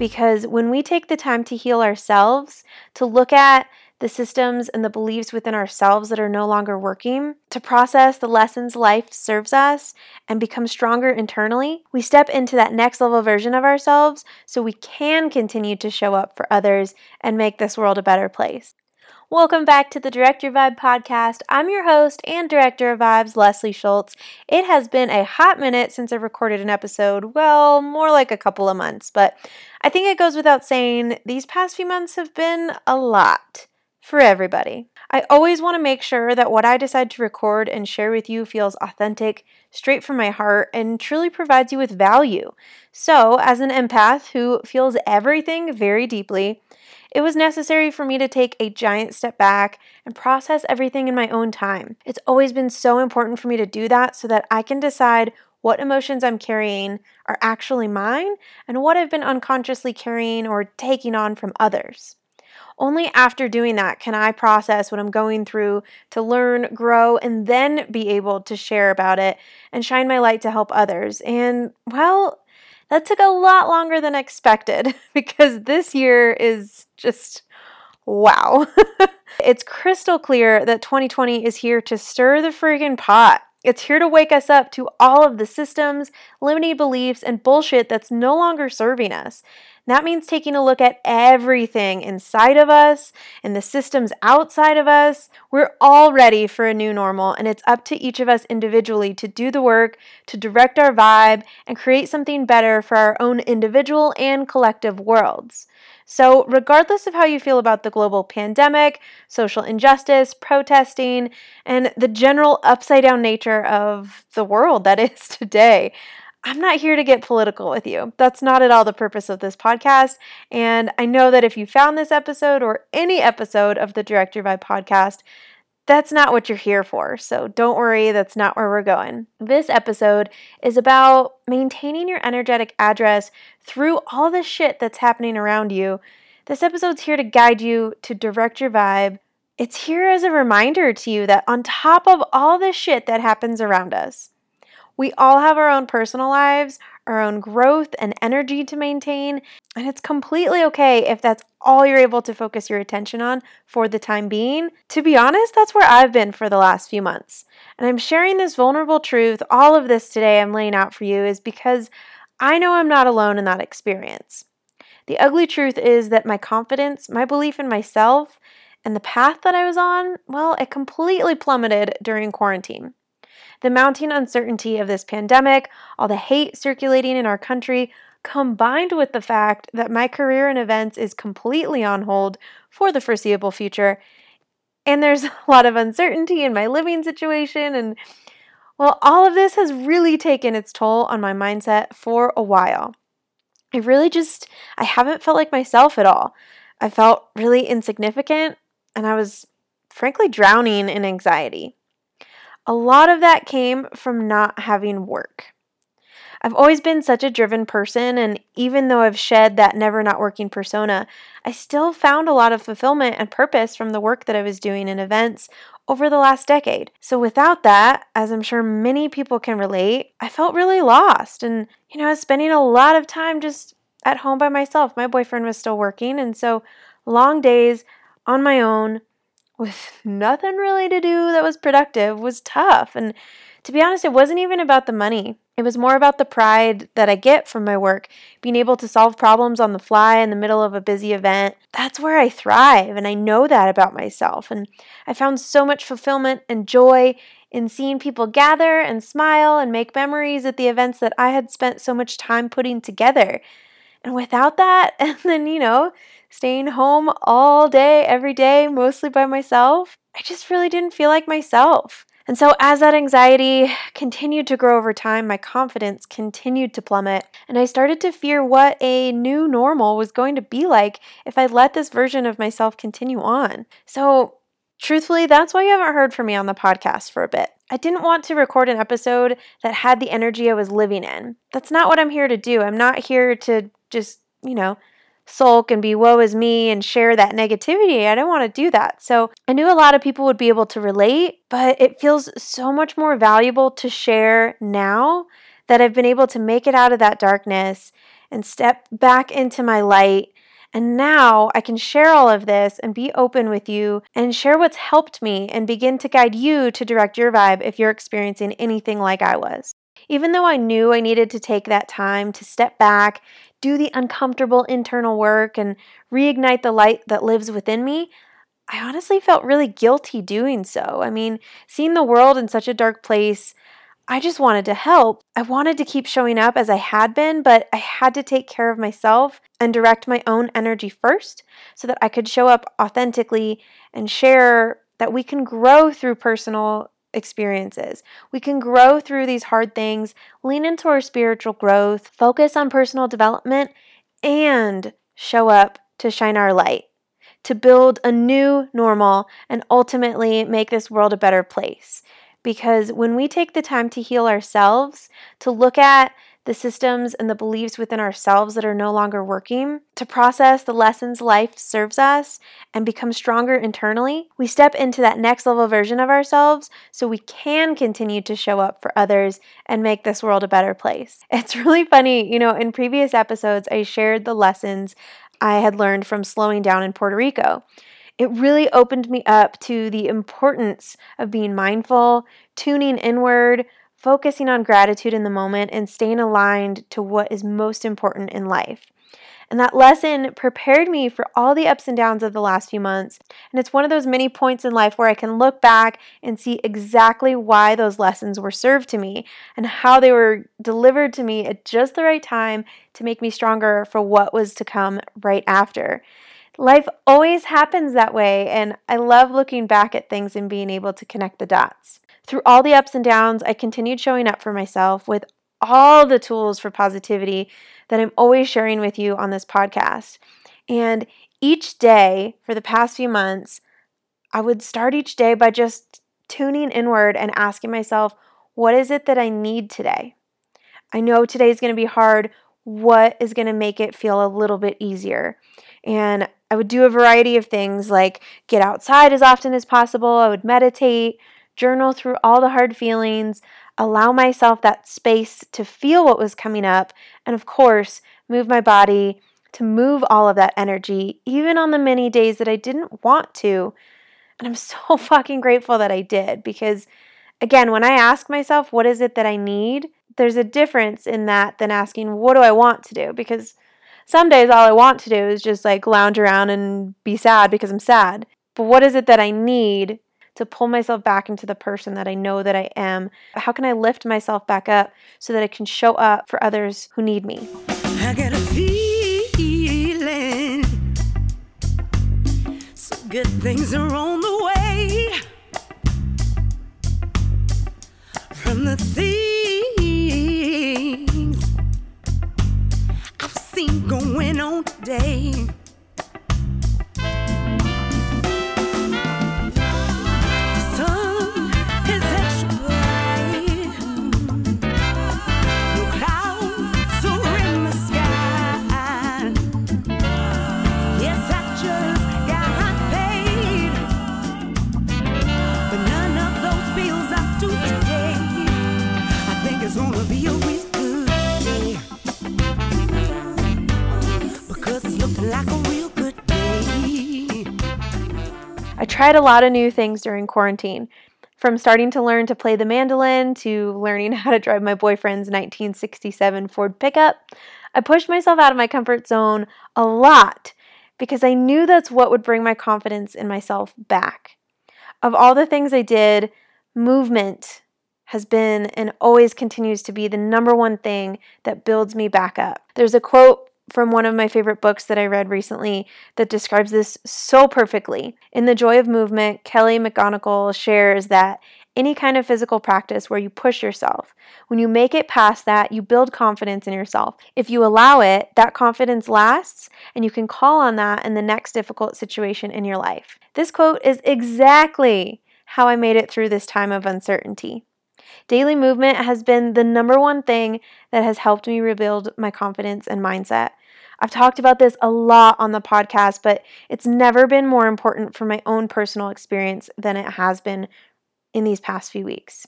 because when we take the time to heal ourselves, to look at the systems and the beliefs within ourselves that are no longer working, to process the lessons life serves us and become stronger internally, we step into that next level version of ourselves so we can continue to show up for others and make this world a better place. Welcome back to the Direct Your Vibe podcast. I'm your host and director of vibes, Leslie Schultz. It has been a hot minute since I recorded an episode, well, more like a couple of months, but I think it goes without saying these past few months have been a lot for everybody. I always want to make sure that what I decide to record and share with you feels authentic, straight from my heart, and truly provides you with value. So, as an empath who feels everything very deeply, it was necessary for me to take a giant step back and process everything in my own time. It's always been so important for me to do that so that I can decide what emotions I'm carrying are actually mine and what I've been unconsciously carrying or taking on from others. Only after doing that can I process what I'm going through to learn, grow, and then be able to share about it and shine my light to help others. And, well, that took a lot longer than expected because this year is just wow. It's crystal clear that 2020 is here to stir the friggin' pot. It's here to wake us up to all of the systems, limiting beliefs, and bullshit that's no longer serving us. That means taking a look at everything inside of us and the systems outside of us. We're all ready for a new normal, and it's up to each of us individually to do the work, to direct our vibe, and create something better for our own individual and collective worlds. So, regardless of how you feel about the global pandemic, social injustice, protesting, and the general upside-down nature of the world that is today, I'm not here to get political with you. That's not at all the purpose of this podcast, and I know that if you found this episode or any episode of the Direct Your Vibe podcast, that's not what you're here for, so don't worry, that's not where we're going. This episode is about maintaining your energetic address through all the shit that's happening around you. This episode's here to guide you to direct your vibe. It's here as a reminder to you that on top of all the shit that happens around us, we all have our own personal lives, our own growth and energy to maintain, and it's completely okay if that's all you're able to focus your attention on for the time being. To be honest, that's where I've been for the last few months, and I'm sharing this vulnerable truth, all of this today I'm laying out for you is because I know I'm not alone in that experience. The ugly truth is that my confidence, my belief in myself, and the path that I was on, well, it completely plummeted during quarantine. The mounting uncertainty of this pandemic, all the hate circulating in our country, combined with the fact that my career in events is completely on hold for the foreseeable future, and there's a lot of uncertainty in my living situation, and well, all of this has really taken its toll on my mindset for a while. I haven't felt like myself at all. I felt really insignificant, and I was frankly drowning in anxiety. A lot of that came from not having work. I've always been such a driven person, and even though I've shed that never not working persona, I still found a lot of fulfillment and purpose from the work that I was doing in events over the last decade. So without that, as I'm sure many people can relate, I felt really lost, and I was spending a lot of time just at home by myself. My boyfriend was still working, and so long days on my own with nothing really to do that was productive was tough. And to be honest, it wasn't even about the money. It was more about the pride that I get from my work, being able to solve problems on the fly in the middle of a busy event. That's where I thrive, and I know that about myself. And I found so much fulfillment and joy in seeing people gather and smile and make memories at the events that I had spent so much time putting together. And without that, and then, staying home all day, every day, mostly by myself, I just really didn't feel like myself. And so as that anxiety continued to grow over time, my confidence continued to plummet, and I started to fear what a new normal was going to be like if I let this version of myself continue on. So truthfully, that's why you haven't heard from me on the podcast for a bit. I didn't want to record an episode that had the energy I was living in. That's not what I'm here to do. I'm not here to just, sulk and be woe is me and share that negativity. I don't want to do that. So I knew a lot of people would be able to relate, but it feels so much more valuable to share now that I've been able to make it out of that darkness and step back into my light. And now I can share all of this and be open with you and share what's helped me and begin to guide you to direct your vibe if you're experiencing anything like I was. Even though I knew I needed to take that time to step back, do the uncomfortable internal work, and reignite the light that lives within me, I honestly felt really guilty doing so. I mean, seeing the world in such a dark place, I just wanted to help. I wanted to keep showing up as I had been, but I had to take care of myself and direct my own energy first so that I could show up authentically and share that we can grow through personal experiences. We can grow through these hard things, lean into our spiritual growth, focus on personal development, and show up to shine our light, to build a new normal and ultimately make this world a better place. Because when we take the time to heal ourselves, to look at the systems and the beliefs within ourselves that are no longer working, to process the lessons life serves us and become stronger internally, we step into that next level version of ourselves so we can continue to show up for others and make this world a better place. It's really funny, in previous episodes, I shared the lessons I had learned from slowing down in Puerto Rico. It really opened me up to the importance of being mindful, tuning inward, focusing on gratitude in the moment, and staying aligned to what is most important in life. And that lesson prepared me for all the ups and downs of the last few months. And it's one of those many points in life where I can look back and see exactly why those lessons were served to me and how they were delivered to me at just the right time to make me stronger for what was to come right after. Life always happens that way, and I love looking back at things and being able to connect the dots. Through all the ups and downs, I continued showing up for myself with all the tools for positivity that I'm always sharing with you on this podcast. And each day for the past few months, I would start each day by just tuning inward and asking myself, what is it that I need today? I know today's going to be hard. What is going to make it feel a little bit easier? And I would do a variety of things like get outside as often as possible. I would meditate, journal through all the hard feelings, allow myself that space to feel what was coming up, and of course, move my body to move all of that energy, even on the many days that I didn't want to. And I'm so fucking grateful that I did, because again, when I ask myself, what is it that I need? There's a difference in that than asking, what do I want to do? Because some days all I want to do is just lounge around and be sad because I'm sad. But what is it that I need to pull myself back into the person that I know that I am? How can I lift myself back up so that I can show up for others who need me? I got a feeling some good things are on the way. From the things I've seen going on today. I tried a lot of new things during quarantine, from starting to learn to play the mandolin to learning how to drive my boyfriend's 1967 Ford pickup. I pushed myself out of my comfort zone a lot because I knew that's what would bring my confidence in myself back. Of all the things I did, movement has been and always continues to be the number one thing that builds me back up. There's a quote from one of my favorite books that I read recently that describes this so perfectly. In The Joy of Movement, Kelly McGonigal shares that any kind of physical practice where you push yourself, when you make it past that, you build confidence in yourself. If you allow it, that confidence lasts, and you can call on that in the next difficult situation in your life. This quote is exactly how I made it through this time of uncertainty. Daily movement has been the number one thing that has helped me rebuild my confidence and mindset. I've talked about this a lot on the podcast, but it's never been more important for my own personal experience than it has been in these past few weeks.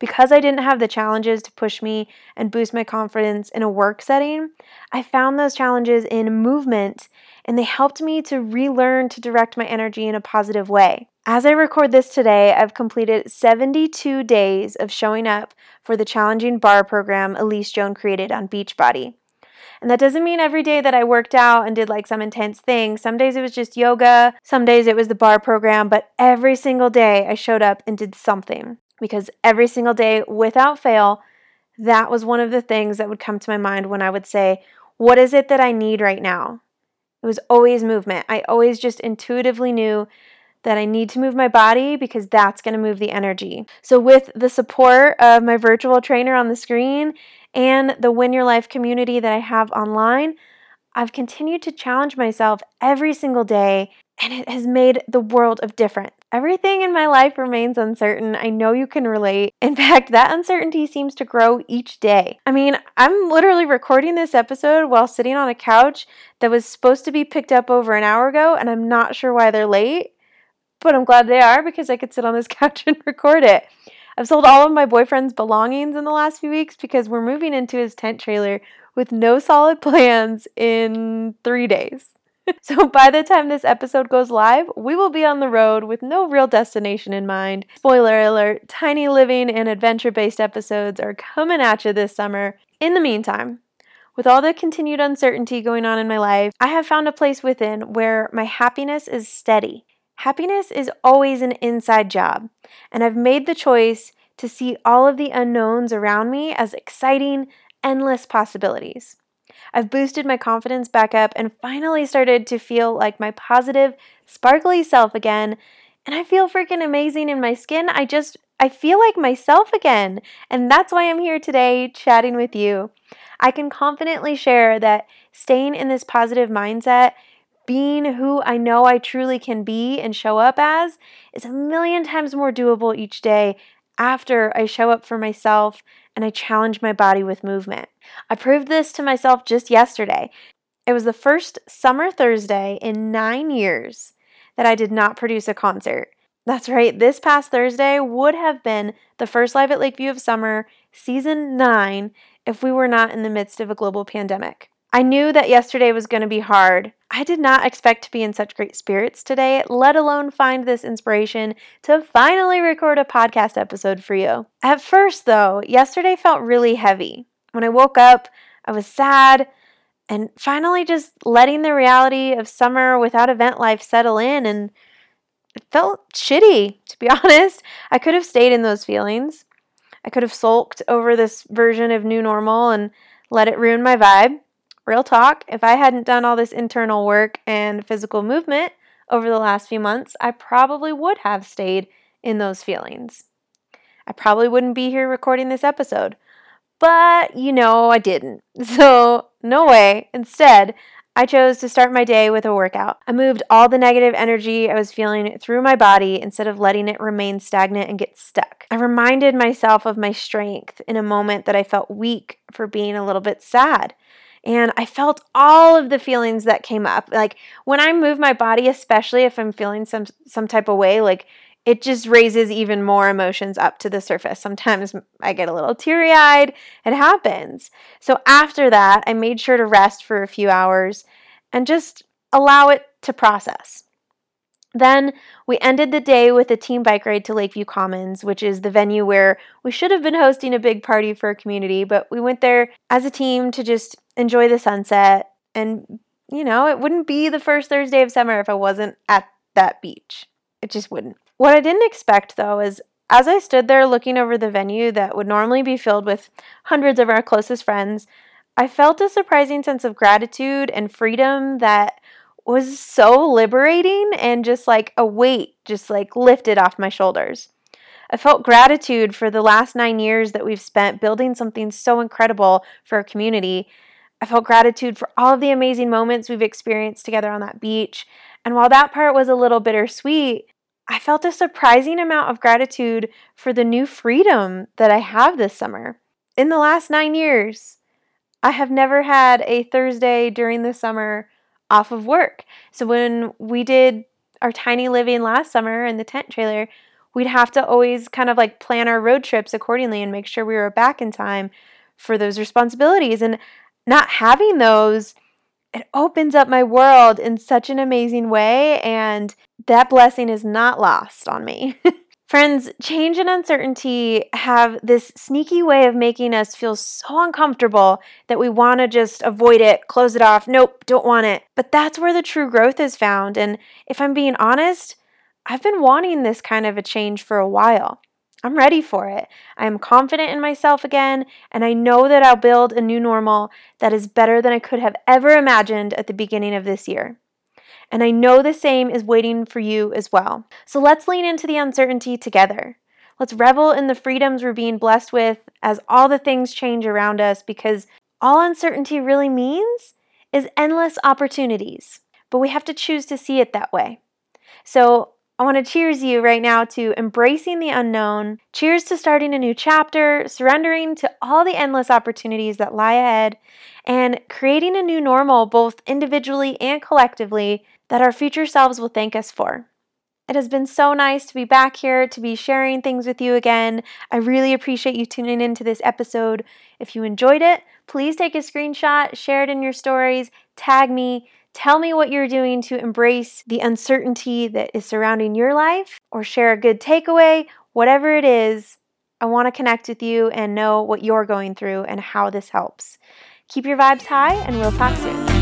Because I didn't have the challenges to push me and boost my confidence in a work setting, I found those challenges in movement, and they helped me to relearn to direct my energy in a positive way. As I record this today, I've completed 72 days of showing up for the challenging bar program Elise Joan created on Beachbody. And that doesn't mean every day that I worked out and did like some intense thing. Some days it was just yoga, some days it was the bar program, but every single day I showed up and did something, because every single day without fail, that was one of the things that would come to my mind when I would say, what is it that I need right now? It was always movement. I always just intuitively knew that I need to move my body because that's going to move the energy. So with the support of my virtual trainer on the screen and the Win Your Life community that I have online, I've continued to challenge myself every single day, and it has made the world of difference. Everything in my life remains uncertain. I know you can relate. In fact, that uncertainty seems to grow each day. I mean, I'm literally recording this episode while sitting on a couch that was supposed to be picked up over an hour ago, and I'm not sure why they're late, but I'm glad they are because I could sit on this couch and record it. I've sold all of my boyfriend's belongings in the last few weeks because we're moving into his tent trailer with no solid plans in 3 days. So by the time this episode goes live, we will be on the road with no real destination in mind. Spoiler alert, tiny living and adventure-based episodes are coming at you this summer. In the meantime, with all the continued uncertainty going on in my life, I have found a place within where my happiness is steady. Happiness is always an inside job, and I've made the choice to see all of the unknowns around me as exciting, endless possibilities. I've boosted my confidence back up and finally started to feel like my positive, sparkly self again, and I feel freaking amazing in my skin. I feel like myself again, and that's why I'm here today chatting with you. I can confidently share that staying in this positive mindset, being who I know I truly can be and show up as, is a million times more doable each day after I show up for myself and I challenge my body with movement. I proved this to myself just yesterday. It was the first summer Thursday in 9 years that I did not produce a concert. That's right, this past Thursday would have been the first Live at Lakeview of Summer, Season 9, if we were not in the midst of a global pandemic. I knew that yesterday was going to be hard. I did not expect to be in such great spirits today, let alone find this inspiration to finally record a podcast episode for you. At first, though, yesterday felt really heavy. When I woke up, I was sad, and finally just letting the reality of summer without event life settle in, and it felt shitty, to be honest. I could have stayed in those feelings. I could have sulked over this version of new normal and let it ruin my vibe. Real talk, if I hadn't done all this internal work and physical movement over the last few months, I probably would have stayed in those feelings. I probably wouldn't be here recording this episode. But, you know, I didn't. So, no way. Instead, I chose to start my day with a workout. I moved all the negative energy I was feeling through my body instead of letting it remain stagnant and get stuck. I reminded myself of my strength in a moment that I felt weak for being a little bit sad. And I felt all of the feelings that came up. Like, when I move my body, especially if I'm feeling some type of way, like, it just raises even more emotions up to the surface. Sometimes I get a little teary-eyed. It happens. So after that, I made sure to rest for a few hours and just allow it to process. Then we ended the day with a team bike ride to Lakeview Commons, which is the venue where we should have been hosting a big party for our community, but we went there as a team to just enjoy the sunset. And, you know, it wouldn't be the first Thursday of summer if I wasn't at that beach. It just wouldn't. What I didn't expect, though, is as I stood there looking over the venue that would normally be filled with hundreds of our closest friends, I felt a surprising sense of gratitude and freedom that was so liberating, and just like a weight just like lifted off my shoulders. I felt gratitude for the last 9 years that we've spent building something so incredible for our community. I felt gratitude for all of the amazing moments we've experienced together on that beach. And while that part was a little bittersweet, I felt a surprising amount of gratitude for the new freedom that I have this summer. In the last 9 years, I have never had a Thursday during the summer off of work. So when we did our tiny living last summer in the tent trailer, we'd have to always kind of like plan our road trips accordingly and make sure we were back in time for those responsibilities. And not having those, it opens up my world in such an amazing way, and that blessing is not lost on me. Friends, change and uncertainty have this sneaky way of making us feel so uncomfortable that we want to just avoid it, close it off, nope, don't want it. But that's where the true growth is found, and if I'm being honest, I've been wanting this kind of a change for a while. I'm ready for it. I'm confident in myself again, and I know that I'll build a new normal that is better than I could have ever imagined at the beginning of this year. And I know the same is waiting for you as well. So let's lean into the uncertainty together. Let's revel in the freedoms we're being blessed with as all the things change around us, because all uncertainty really means is endless opportunities. But we have to choose to see it that way. So I want to cheers you right now to embracing the unknown. Cheers to starting a new chapter, surrendering to all the endless opportunities that lie ahead, and creating a new normal both individually and collectively that our future selves will thank us for. It has been so nice to be back here, to be sharing things with you again. I really appreciate you tuning into this episode. If you enjoyed it, please take a screenshot, share it in your stories, tag me. Tell me what you're doing to embrace the uncertainty that is surrounding your life, or share a good takeaway. Whatever it is, I want to connect with you and know what you're going through and how this helps. Keep your vibes high, and we'll talk soon.